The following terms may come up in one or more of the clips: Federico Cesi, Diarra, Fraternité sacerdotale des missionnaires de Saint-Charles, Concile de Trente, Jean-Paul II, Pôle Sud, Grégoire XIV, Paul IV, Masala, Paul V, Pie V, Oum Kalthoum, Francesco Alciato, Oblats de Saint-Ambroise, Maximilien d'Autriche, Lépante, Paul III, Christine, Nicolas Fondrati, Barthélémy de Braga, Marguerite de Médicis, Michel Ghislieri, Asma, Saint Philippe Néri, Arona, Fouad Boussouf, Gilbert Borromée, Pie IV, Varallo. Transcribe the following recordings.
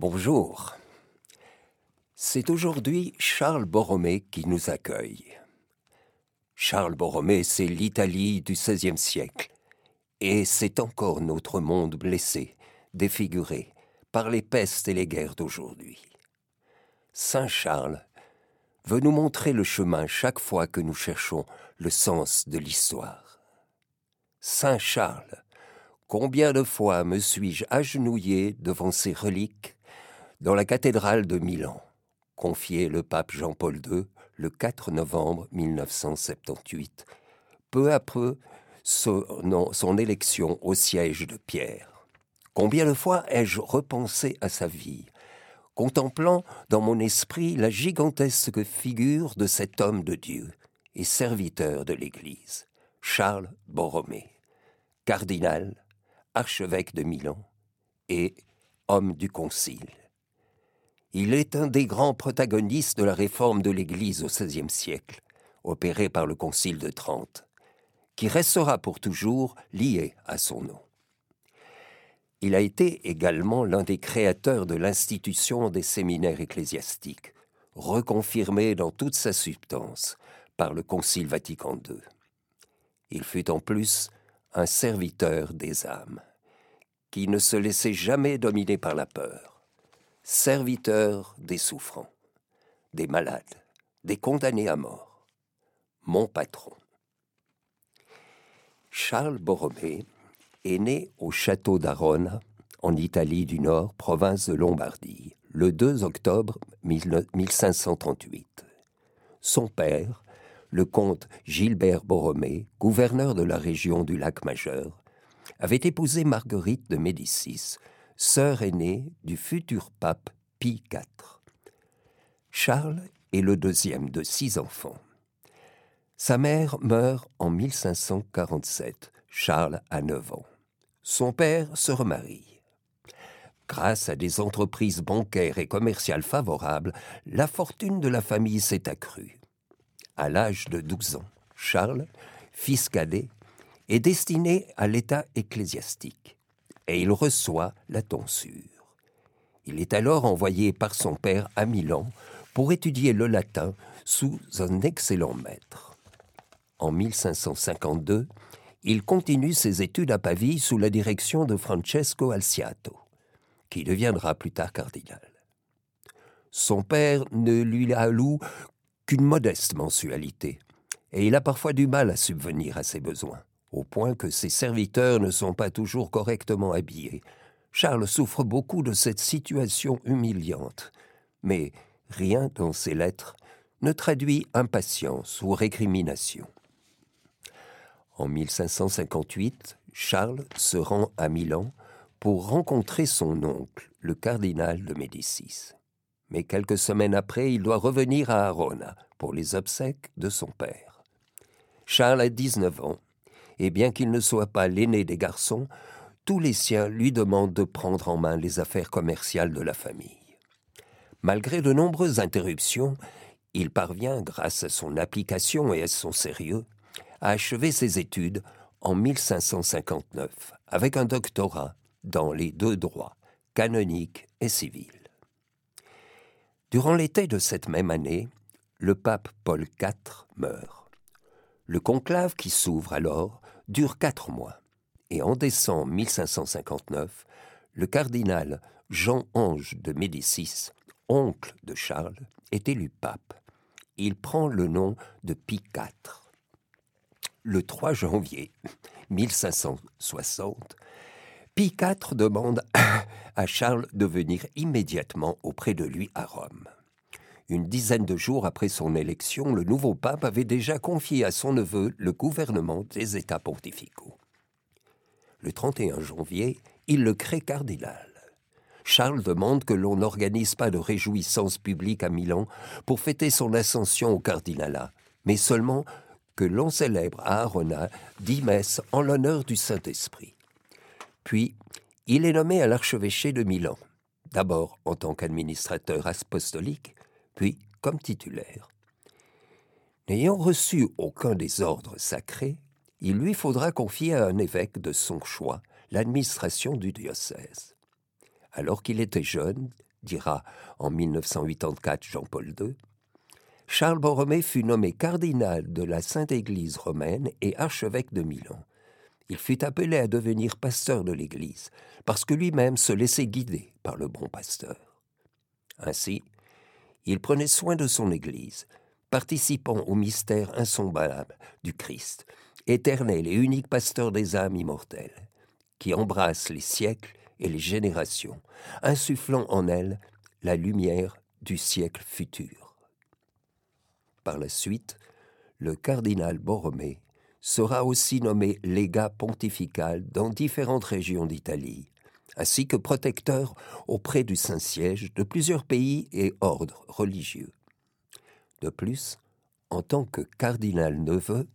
Bonjour. C'est aujourd'hui Charles Borromée qui nous accueille. Charles Borromée, c'est l'Italie du XVIe siècle. Et c'est encore notre monde blessé, défiguré, par les pestes et les guerres d'aujourd'hui. Saint Charles veut nous montrer le chemin chaque fois que nous cherchons le sens de l'histoire. Saint Charles, combien de fois me suis-je agenouillé devant ses reliques dans la cathédrale de Milan, confiée le pape Jean-Paul II le 4 novembre 1978, peu à peu son élection au siège de Pierre. Combien de fois ai-je repensé à sa vie, contemplant dans mon esprit la gigantesque figure de cet homme de Dieu et serviteur de l'Église, Charles Borromée, cardinal, archevêque de Milan et homme du Concile. Il est un des grands protagonistes de la réforme de l'Église au XVIe siècle, opérée par le Concile de Trente, qui restera pour toujours lié à son nom. Il a été également l'un des créateurs de l'institution des séminaires ecclésiastiques, reconfirmé dans toute sa substance par le Concile Vatican II. Il fut en plus un serviteur des âmes, qui ne se laissait jamais dominer par la peur, serviteur des souffrants, des malades, des condamnés à mort, mon patron. Charles Borromée est né au château d'Arona, en Italie du Nord, province de Lombardie, le 2 octobre 1538. Son père, le comte Gilbert Borromée, gouverneur de la région du lac Majeur, avait épousé Marguerite de Médicis, sœur aînée du futur pape Pie IV. Charles est le deuxième de 6 enfants. Sa mère meurt en 1547. Charles a 9 ans. Son père se remarie. Grâce à des entreprises bancaires et commerciales favorables, la fortune de la famille s'est accrue. À l'âge de 12 ans, Charles, fils cadet, est destiné à l'état ecclésiastique et il reçoit la tonsure. Il est alors envoyé par son père à Milan pour étudier le latin sous un excellent maître. En 1552, il continue ses études à Pavie sous la direction de Francesco Alciato, qui deviendra plus tard cardinal. Son père ne lui alloue qu'une modeste mensualité, et il a parfois du mal à subvenir à ses besoins, au point que ses serviteurs ne sont pas toujours correctement habillés. Charles souffre beaucoup de cette situation humiliante, mais rien dans ses lettres ne traduit impatience ou récrimination. En 1558, Charles se rend à Milan pour rencontrer son oncle, le cardinal de Médicis. Mais quelques semaines après, il doit revenir à Arona pour les obsèques de son père. Charles a 19 ans, et bien qu'il ne soit pas l'aîné des garçons, tous les siens lui demandent de prendre en main les affaires commerciales de la famille. Malgré de nombreuses interruptions, il parvient, grâce à son application et à son sérieux, a achevé ses études en 1559 avec un doctorat dans les 2 droits, canonique et civil. Durant l'été de cette même année, le pape Paul IV meurt. Le conclave qui s'ouvre alors dure 4 mois et en décembre 1559, le cardinal Jean-Ange de Médicis, oncle de Charles, est élu pape. Il prend le nom de Pie IV. Le 3 janvier 1560, Pie IV demande à Charles de venir immédiatement auprès de lui à Rome. Une dizaine de jours après son élection, le nouveau pape avait déjà confié à son neveu le gouvernement des États pontificaux. Le 31 janvier, il le crée cardinal. Charles demande que l'on n'organise pas de réjouissances publiques à Milan pour fêter son ascension au cardinalat, mais seulement que l'on célèbre à Arona 10 messes en l'honneur du Saint-Esprit. Puis, il est nommé à l'archevêché de Milan, d'abord en tant qu'administrateur apostolique, puis comme titulaire. N'ayant reçu aucun des ordres sacrés, il lui faudra confier à un évêque de son choix l'administration du diocèse. Alors qu'il était jeune, dira en 1984 Jean-Paul II, Charles Borromée fut nommé cardinal de la Sainte Église romaine et archevêque de Milan. Il fut appelé à devenir pasteur de l'Église, parce que lui-même se laissait guider par le bon pasteur. Ainsi, il prenait soin de son Église, participant au mystère insombable du Christ, éternel et unique pasteur des âmes immortelles, qui embrasse les siècles et les générations, insufflant en elles la lumière du siècle futur. Par la suite, le cardinal Borromée sera aussi nommé légat pontifical dans différentes régions d'Italie, ainsi que protecteur auprès du Saint-Siège de plusieurs pays et ordres religieux. De plus, en tant que cardinal-neveu,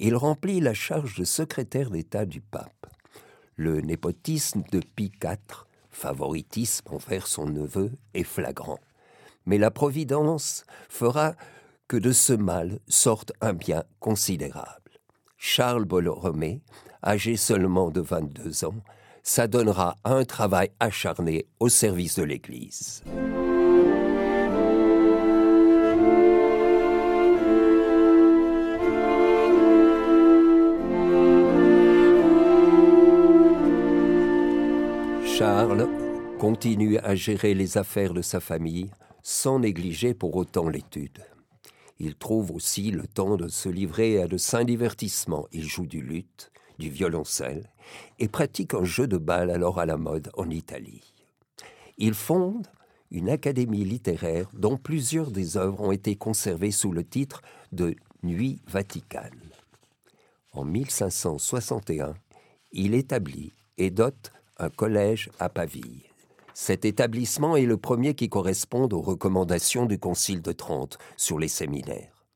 il remplit la charge de secrétaire d'État du pape. Le népotisme de Pie IV, favoritisme envers son neveu, est flagrant. Mais la Providence fera que de ce mal sorte un bien considérable. Charles Borromée, âgé seulement de 22 ans, s'adonnera à un travail acharné au service de l'Église. Charles continue à gérer les affaires de sa famille sans négliger pour autant l'étude. Il trouve aussi le temps de se livrer à de sains divertissements. Il joue du luth, du violoncelle et pratique un jeu de balle alors à la mode en Italie. Il fonde une académie littéraire dont plusieurs des œuvres ont été conservées sous le titre de « Nuit vaticane ». En 1561, il établit et dote un collège à Pavie. Cet établissement est le premier qui corresponde aux recommandations du Concile de Trente sur les séminaires.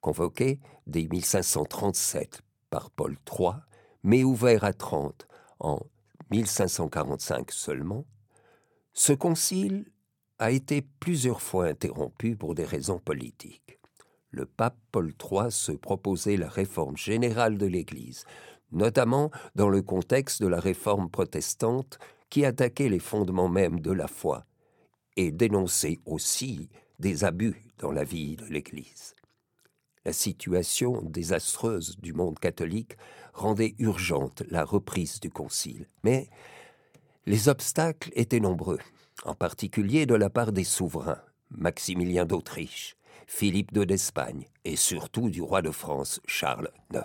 Convoqué dès 1537 par Paul III, mais ouvert à Trente en 1545 seulement, ce concile a été plusieurs fois interrompu pour des raisons politiques. Le pape Paul III se proposait la réforme générale de l'Église, notamment dans le contexte de la réforme protestante qui attaquait les fondements mêmes de la foi et dénonçait aussi des abus dans la vie de l'Église. La situation désastreuse du monde catholique rendait urgente la reprise du concile. Mais les obstacles étaient nombreux, en particulier de la part des souverains, Maximilien d'Autriche, Philippe II d'Espagne et surtout du roi de France Charles IX.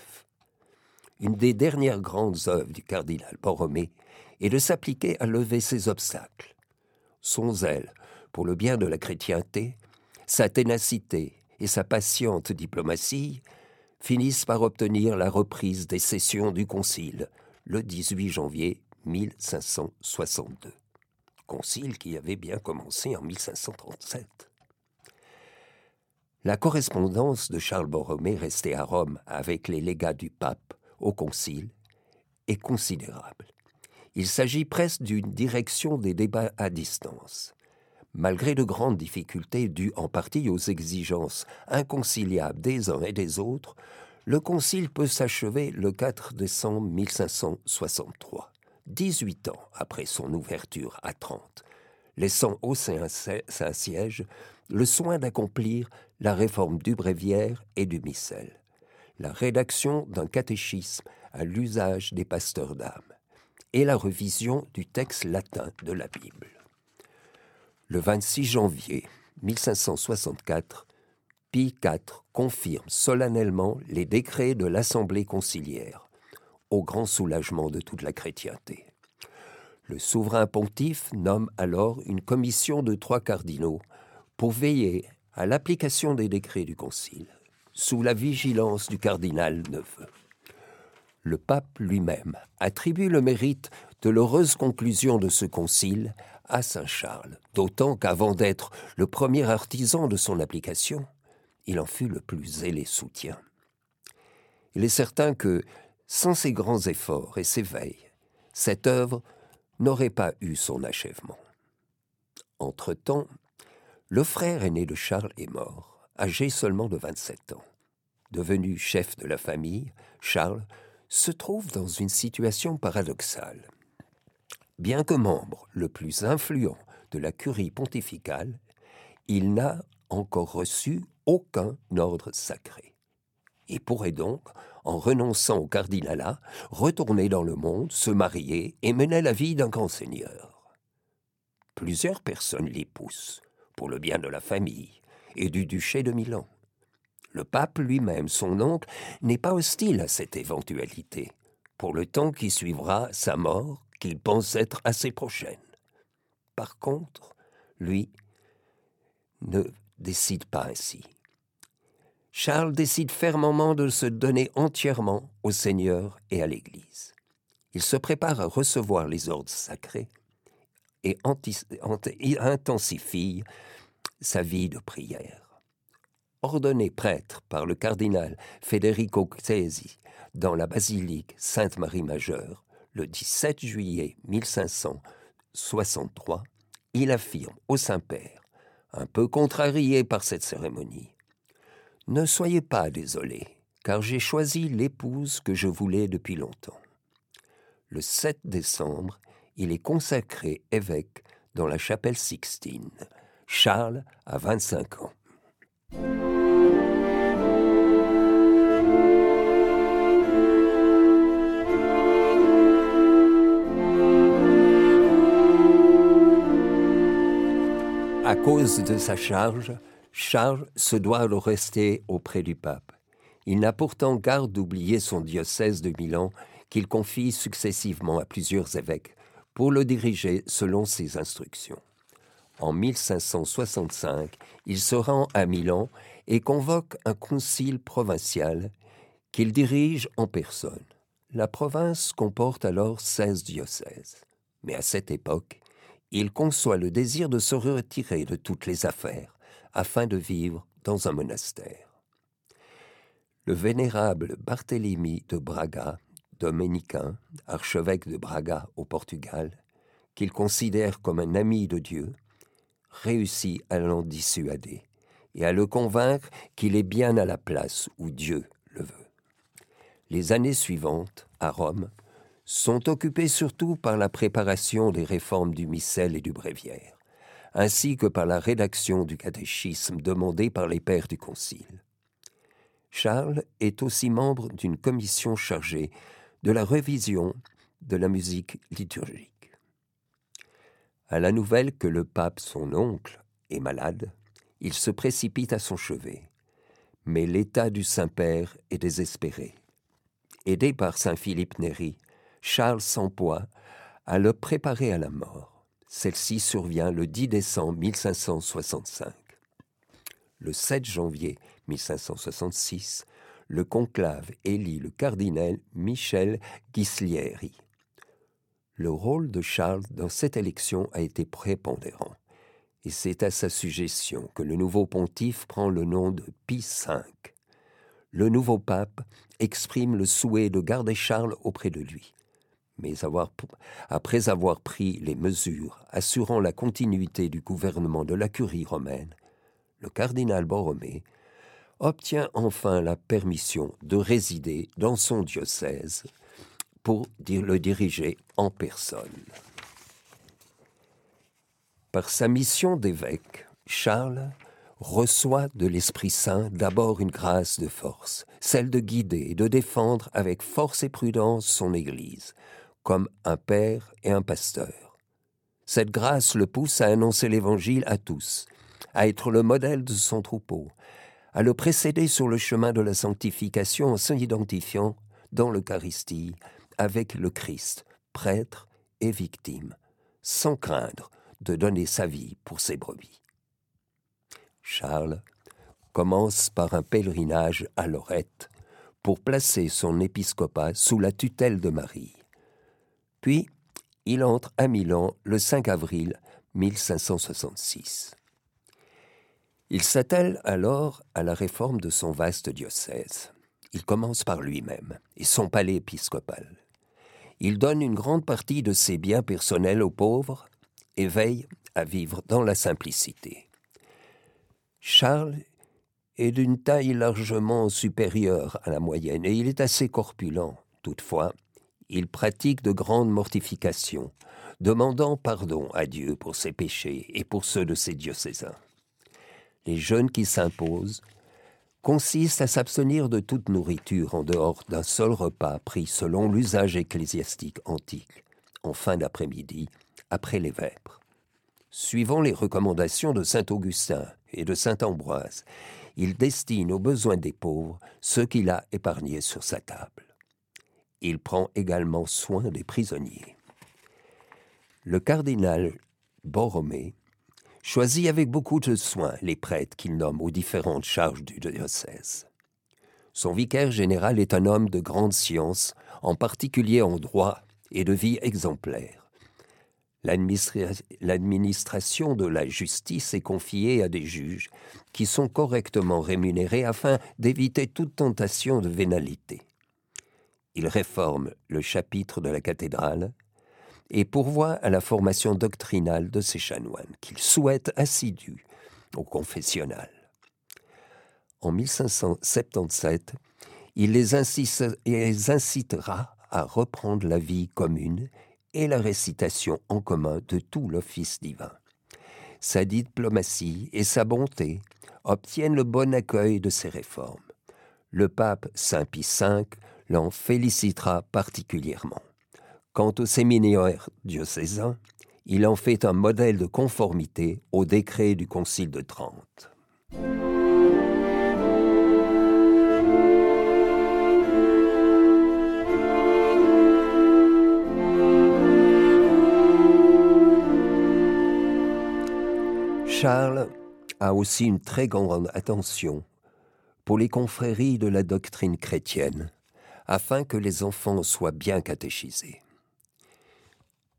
Une des dernières grandes œuvres du cardinal Borromée et de s'appliquer à lever ces obstacles. Son zèle pour le bien de la chrétienté, sa ténacité et sa patiente diplomatie finissent par obtenir la reprise des sessions du concile le 18 janvier 1562. Concile qui avait bien commencé en 1537. La correspondance de Charles Borromée resté à Rome avec les légats du pape au concile est considérable. Il s'agit presque d'une direction des débats à distance. Malgré de grandes difficultés dues en partie aux exigences inconciliables des uns et des autres, le concile peut s'achever le 4 décembre 1563, 18 ans après son ouverture à Trente, laissant au Saint-Siège le soin d'accomplir la réforme du bréviaire et du missel, la rédaction d'un catéchisme à l'usage des pasteurs d'âme, et la révision du texte latin de la Bible. Le 26 janvier 1564, Pie IV confirme solennellement les décrets de l'Assemblée conciliaire, au grand soulagement de toute la chrétienté. Le souverain pontife nomme alors une commission de 3 cardinaux pour veiller à l'application des décrets du concile, sous la vigilance du cardinal Neveu. Le pape lui-même attribue le mérite de l'heureuse conclusion de ce concile à Saint Charles, d'autant qu'avant d'être le premier artisan de son application, il en fut le plus zélé soutien. Il est certain que, sans ses grands efforts et ses veilles, cette œuvre n'aurait pas eu son achèvement. Entre-temps, le frère aîné de Charles est mort, âgé seulement de 27 ans. Devenu chef de la famille, Charles se trouve dans une situation paradoxale. Bien que membre le plus influent de la curie pontificale, il n'a encore reçu aucun ordre sacré. Il pourrait donc, en renonçant au cardinalat, retourner dans le monde, se marier et mener la vie d'un grand seigneur. Plusieurs personnes l'y poussent, pour le bien de la famille et du duché de Milan. Le pape lui-même, son oncle, n'est pas hostile à cette éventualité, pour le temps qui suivra sa mort, qu'il pense être assez prochaine. Par contre, lui ne décide pas ainsi. Charles décide fermement de se donner entièrement au Seigneur et à l'Église. Il se prépare à recevoir les ordres sacrés et intensifie sa vie de prière. Ordonné prêtre par le cardinal Federico Cesi dans la basilique Sainte-Marie-Majeure le 17 juillet 1563, il affirme au Saint-Père, un peu contrarié par cette cérémonie, « Ne soyez pas désolés, car j'ai choisi l'épouse que je voulais depuis longtemps. » Le 7 décembre, il est consacré évêque dans la chapelle Sixtine. Charles a 25 ans. À cause de sa charge, Charles se doit de rester auprès du pape. Il n'a pourtant garde d'oublier son diocèse de Milan qu'il confie successivement à plusieurs évêques pour le diriger selon ses instructions. En 1565, il se rend à Milan et convoque un concile provincial qu'il dirige en personne. La province comporte alors 16 diocèses. Mais à cette époque, il conçoit le désir de se retirer de toutes les affaires afin de vivre dans un monastère. Le vénérable Barthélémy de Braga, dominicain, archevêque de Braga au Portugal, qu'il considère comme un ami de Dieu, réussit à l'en dissuader et à le convaincre qu'il est bien à la place où Dieu le veut. Les années suivantes, à Rome, sont occupées surtout par la préparation des réformes du missel et du bréviaire, ainsi que par la rédaction du catéchisme demandé par les pères du Concile. Charles est aussi membre d'une commission chargée de la révision de la musique liturgique. À la nouvelle que le pape, son oncle, est malade, il se précipite à son chevet. Mais l'état du Saint-Père est désespéré. Aidé par Saint Philippe Néri, Charles s'emploie à le préparer à la mort. Celle-ci survient le 10 décembre 1565. Le 7 janvier 1566, le conclave élit le cardinal Michel Ghislieri. Le rôle de Charles dans cette élection a été prépondérant, et c'est à sa suggestion que le nouveau pontife prend le nom de Pie V. Le nouveau pape exprime le souhait de garder Charles auprès de lui. Mais après avoir pris les mesures assurant la continuité du gouvernement de la curie romaine, le cardinal Borromée obtient enfin la permission de résider dans son diocèse pour le diriger en personne. Par sa mission d'évêque, Charles reçoit de l'Esprit Saint d'abord une grâce de force, celle de guider et de défendre avec force et prudence son Église, comme un père et un pasteur. Cette grâce le pousse à annoncer l'Évangile à tous, à être le modèle de son troupeau, à le précéder sur le chemin de la sanctification en s'identifiant dans l'Eucharistie avec le Christ, prêtre et victime, sans craindre de donner sa vie pour ses brebis. Charles commence par un pèlerinage à Lorette pour placer son épiscopat sous la tutelle de Marie. Puis, il entre à Milan le 5 avril 1566. Il s'attelle alors à la réforme de son vaste diocèse. Il commence par lui-même et son palais épiscopal. Il donne une grande partie de ses biens personnels aux pauvres et veille à vivre dans la simplicité. Charles est d'une taille largement supérieure à la moyenne et il est assez corpulent. Toutefois, il pratique de grandes mortifications, demandant pardon à Dieu pour ses péchés et pour ceux de ses diocésains. Les jeûnes qui s'imposent consistent à s'abstenir de toute nourriture en dehors d'un seul repas pris selon l'usage ecclésiastique antique, en fin d'après-midi, après les vêpres. Suivant les recommandations de saint Augustin et de saint Ambroise, il destine aux besoins des pauvres ce qu'il a épargné sur sa table. Il prend également soin des prisonniers. Le cardinal Borromée choisit avec beaucoup de soin les prêtres qu'il nomme aux différentes charges du diocèse. Son vicaire général est un homme de grande science, en particulier en droit et de vie exemplaire. L'administration de la justice est confiée à des juges qui sont correctement rémunérés afin d'éviter toute tentation de vénalité. Il réforme le chapitre de la cathédrale et pourvoit à la formation doctrinale de ses chanoines, qu'il souhaite assidus au confessionnal. En 1577, il les incitera à reprendre la vie commune et la récitation en commun de tout l'office divin. Sa diplomatie et sa bonté obtiennent le bon accueil de ces réformes. Le pape Saint Pie V l'en félicitera particulièrement. Quant aux séminaires diocésains, il en fait un modèle de conformité au décret du Concile de Trente. Charles a aussi une très grande attention pour les confréries de la doctrine chrétienne, afin que les enfants soient bien catéchisés.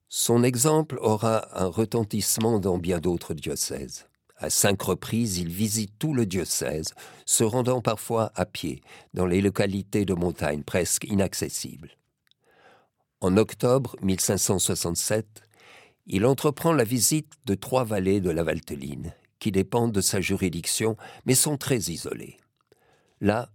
Son exemple aura un retentissement dans bien d'autres diocèses. À 5 reprises, il visite tout le diocèse, se rendant parfois à pied dans les localités de montagne presque inaccessibles. En octobre 1567, il entreprend la visite de 3 vallées de la Valteline, qui dépendent de sa juridiction, mais sont très isolées. Là,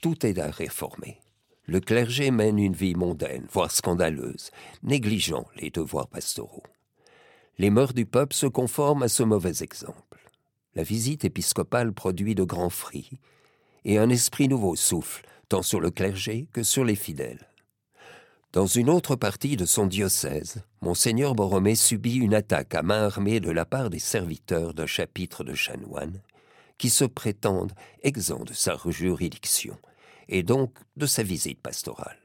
tout est à réformer. Le clergé mène une vie mondaine, voire scandaleuse, négligeant les devoirs pastoraux. Les mœurs du peuple se conforment à ce mauvais exemple. La visite épiscopale produit de grands fruits, et un esprit nouveau souffle, tant sur le clergé que sur les fidèles. Dans une autre partie de son diocèse, Monseigneur Borromée subit une attaque à main armée de la part des serviteurs d'un chapitre de chanoines qui se prétendent exempts de sa juridiction et donc de sa visite pastorale.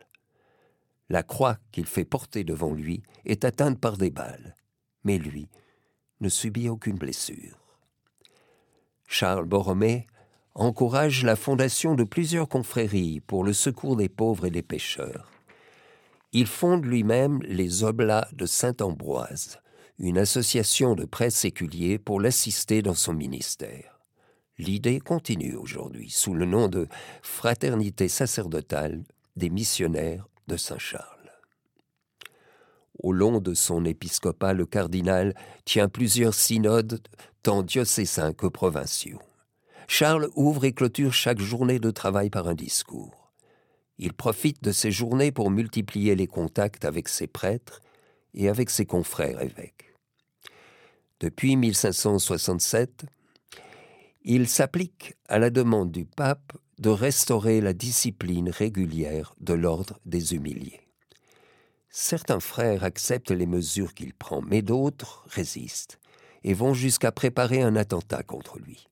La croix qu'il fait porter devant lui est atteinte par des balles, mais lui ne subit aucune blessure. Charles Borromée encourage la fondation de plusieurs confréries pour le secours des pauvres et des pécheurs. Il fonde lui-même les Oblats de Saint-Ambroise, une association de prêtres séculiers pour l'assister dans son ministère. L'idée continue aujourd'hui sous le nom de Fraternité sacerdotale des missionnaires de Saint-Charles. Au long de son épiscopat, le cardinal tient plusieurs synodes, tant diocésains que provinciaux. Charles ouvre et clôture chaque journée de travail par un discours. Il profite de ces journées pour multiplier les contacts avec ses prêtres et avec ses confrères évêques. Depuis 1567, il s'applique à la demande du pape de restaurer la discipline régulière de l'ordre des humiliés. Certains frères acceptent les mesures qu'il prend, mais d'autres résistent et vont jusqu'à préparer un attentat contre lui.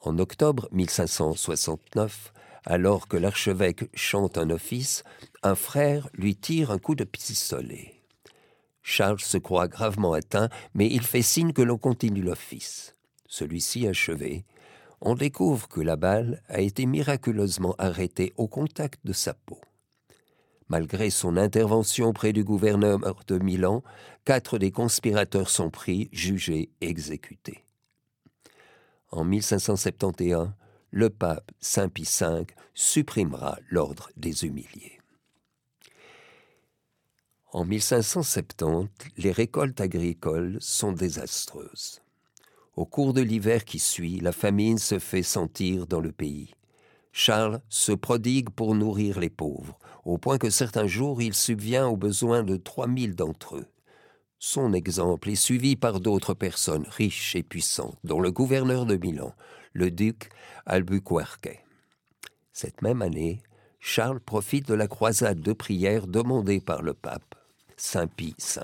En octobre 1569, alors que l'archevêque chante un office, un frère lui tire un coup de pistolet. Charles se croit gravement atteint, mais il fait signe que l'on continue l'office. Celui-ci achevé, on découvre que la balle a été miraculeusement arrêtée au contact de sa peau. Malgré son intervention près du gouverneur de Milan, 4 des conspirateurs sont pris, jugés et exécutés. En 1571, le pape Saint Pie V supprimera l'ordre des humiliés. En 1570, les récoltes agricoles sont désastreuses. Au cours de l'hiver qui suit, la famine se fait sentir dans le pays. Charles se prodigue pour nourrir les pauvres, au point que certains jours il subvient aux besoins de 3000 d'entre eux. Son exemple est suivi par d'autres personnes riches et puissantes, dont le gouverneur de Milan, le duc Albuquerque. Cette même année, Charles profite de la croisade de prière demandée par le pape, Saint Pie V,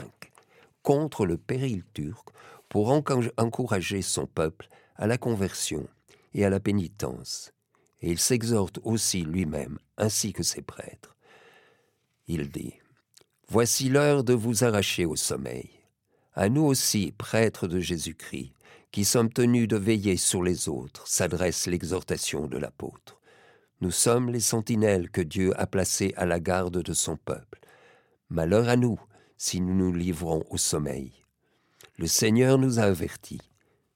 contre le péril turc pour encourager son peuple à la conversion et à la pénitence. Et il s'exhorte aussi lui-même, ainsi que ses prêtres. Il dit « Voici l'heure de vous arracher au sommeil. À nous aussi, prêtres de Jésus-Christ, qui sommes tenus de veiller sur les autres, s'adresse l'exhortation de l'apôtre. Nous sommes les sentinelles que Dieu a placées à la garde de son peuple. Malheur à nous si nous nous livrons au sommeil. Le Seigneur nous a avertis.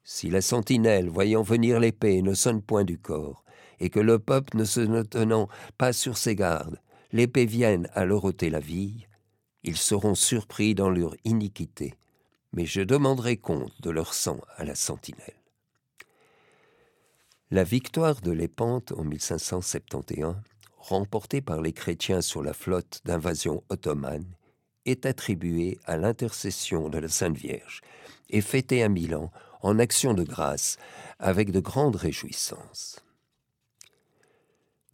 Si la sentinelle, voyant venir l'épée, ne sonne point du corps, et que le peuple ne se tenant pas sur ses gardes, l'épée vienne à leur ôter la vie, ils seront surpris dans leur iniquité, mais je demanderai compte de leur sang à la sentinelle. » La victoire de Lépante en 1571, remportée par les chrétiens sur la flotte d'invasion ottomane, est attribuée à l'intercession de la Sainte Vierge et fêtée à Milan en action de grâce avec de grandes réjouissances.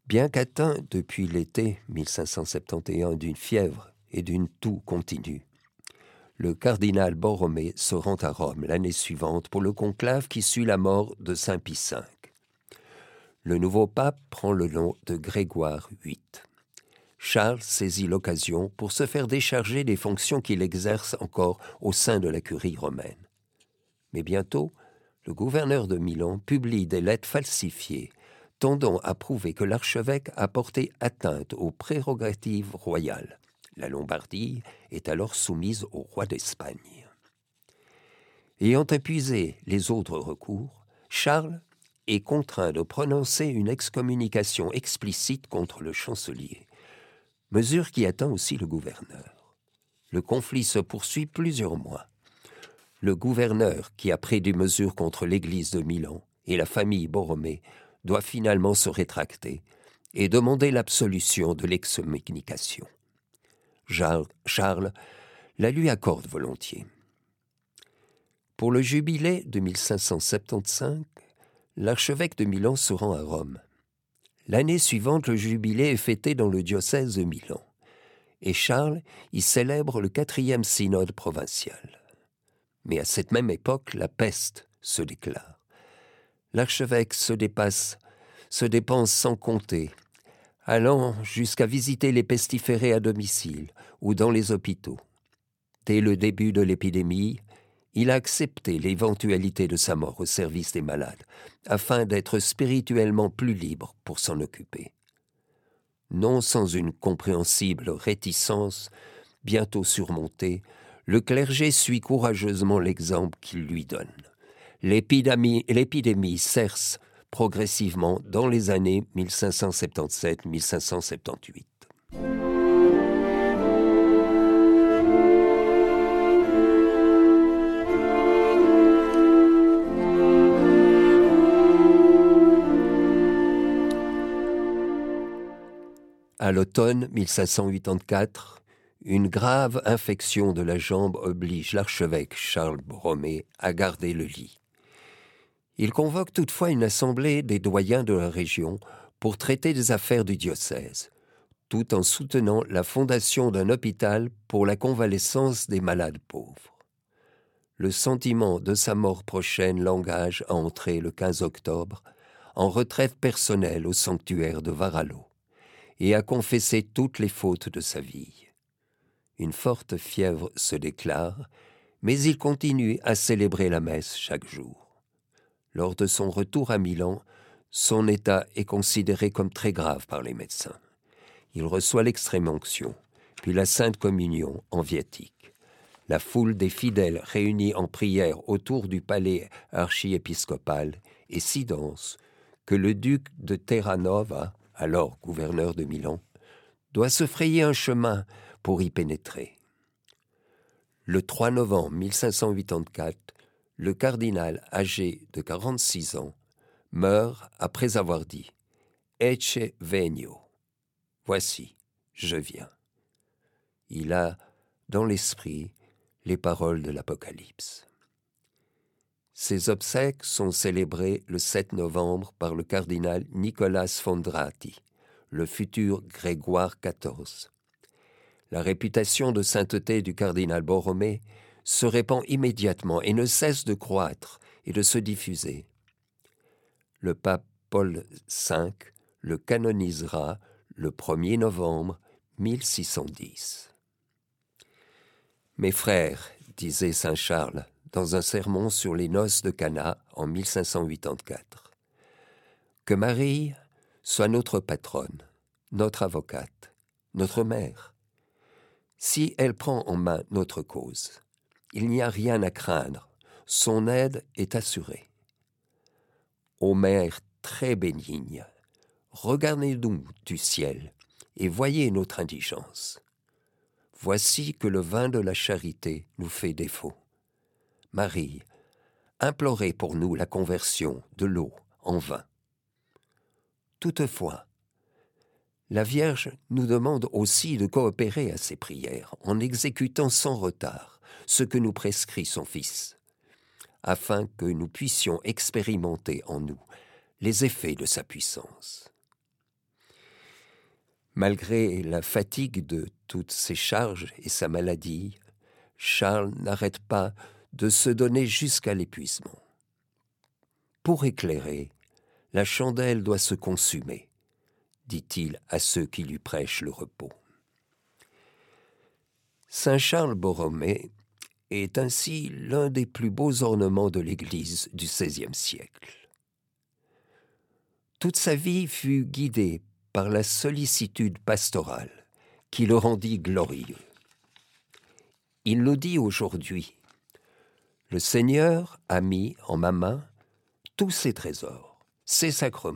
Bien qu'atteint depuis l'été 1571 d'une fièvre et d'une toux continue, le cardinal Borromée se rend à Rome l'année suivante pour le conclave qui suit la mort de Saint Pie V. Le nouveau pape prend le nom de Grégoire VIII. Charles saisit l'occasion pour se faire décharger des fonctions qu'il exerce encore au sein de la curie romaine. Mais bientôt, le gouverneur de Milan publie des lettres falsifiées tendant à prouver que l'archevêque a porté atteinte aux prérogatives royales. La Lombardie est alors soumise au roi d'Espagne. Ayant épuisé les autres recours, Charles est contraint de prononcer une excommunication explicite contre le chancelier, mesure qui atteint aussi le gouverneur. Le conflit se poursuit plusieurs mois. Le gouverneur, qui a pris des mesures contre l'Église de Milan et la famille Borromée, doit finalement se rétracter et demander l'absolution de l'excommunication. Charles la lui accorde volontiers. Pour le jubilé de 1575, l'archevêque de Milan se rend à Rome. L'année suivante, le jubilé est fêté dans le diocèse de Milan et Charles y célèbre le 4e synode provincial. Mais à cette même époque, la peste se déclare. L'archevêque se dépense sans compter, allant jusqu'à visiter les pestiférés à domicile ou dans les hôpitaux. Dès le début de l'épidémie, il a accepté l'éventualité de sa mort au service des malades, afin d'être spirituellement plus libre pour s'en occuper. Non sans une compréhensible réticence, bientôt surmontée, le clergé suit courageusement l'exemple qu'il lui donne. L'épidémie cerce progressivement dans les années 1577-1578. À l'automne 1584, une grave infection de la jambe oblige l'archevêque Charles Borromée à garder le lit. Il convoque toutefois une assemblée des doyens de la région pour traiter des affaires du diocèse, tout en soutenant la fondation d'un hôpital pour la convalescence des malades pauvres. Le sentiment de sa mort prochaine l'engage à entrer le 15 octobre en retraite personnelle au sanctuaire de Varallo et à confesser toutes les fautes de sa vie. Une forte fièvre se déclare, mais il continue à célébrer la messe chaque jour. Lors de son retour à Milan, son état est considéré comme très grave par les médecins. Il reçoit l'extrême onction, puis la Sainte Communion en viatique. La foule des fidèles réunis en prière autour du palais archiépiscopal est si dense que le duc de Terranova, alors gouverneur de Milan, doit se frayer un chemin pour y pénétrer. Le 3 novembre 1584, le cardinal, âgé de 46 ans, meurt après avoir dit « Ecce venio »« Voici, je viens ». Il a dans l'esprit les paroles de l'Apocalypse. Ses obsèques sont célébrées le 7 novembre par le cardinal Nicolas Fondrati, le futur Grégoire XIV. La réputation de sainteté du cardinal Borromée se répand immédiatement et ne cesse de croître et de se diffuser. Le pape Paul V le canonisera le 1er novembre 1610. « Mes frères, disait saint Charles dans un sermon sur les noces de Cana en 1584, que Marie soit notre patronne, notre avocate, notre mère. Si elle prend en main notre cause, il n'y a rien à craindre, son aide est assurée. Ô mère très bénigne, regardez-nous du ciel et voyez notre indigence. Voici que le vin de la charité nous fait défaut. Marie, implorez pour nous la conversion de l'eau en vin. Toutefois, la Vierge nous demande aussi de coopérer à ses prières en exécutant sans retard ce que nous prescrit son Fils, afin que nous puissions expérimenter en nous les effets de sa puissance. » Malgré la fatigue de toutes ses charges et sa maladie, Charles n'arrête pas de se donner jusqu'à l'épuisement. Pour éclairer, la chandelle doit se consumer, dit-il à ceux qui lui prêchent le repos. Saint Charles Borromée est ainsi l'un des plus beaux ornements de l'Église du XVIe siècle. Toute sa vie fut guidée par la sollicitude pastorale qui le rendit glorieux. Il nous dit aujourd'hui « Le Seigneur a mis en ma main tous ses trésors, ses sacrements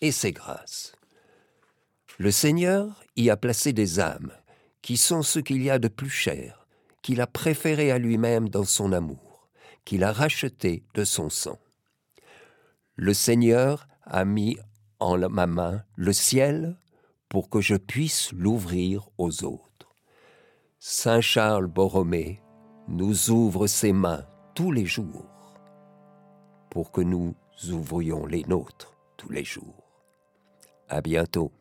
et ses grâces. Le Seigneur y a placé des âmes qui sont ce qu'il y a de plus cher, qu'il a préféré à lui-même dans son amour, qu'il a racheté de son sang. Le Seigneur a mis en ma main le ciel pour que je puisse l'ouvrir aux autres. Saint Charles Borromée nous ouvre ses mains tous les jours pour que nous ouvrions les nôtres tous les jours. À bientôt.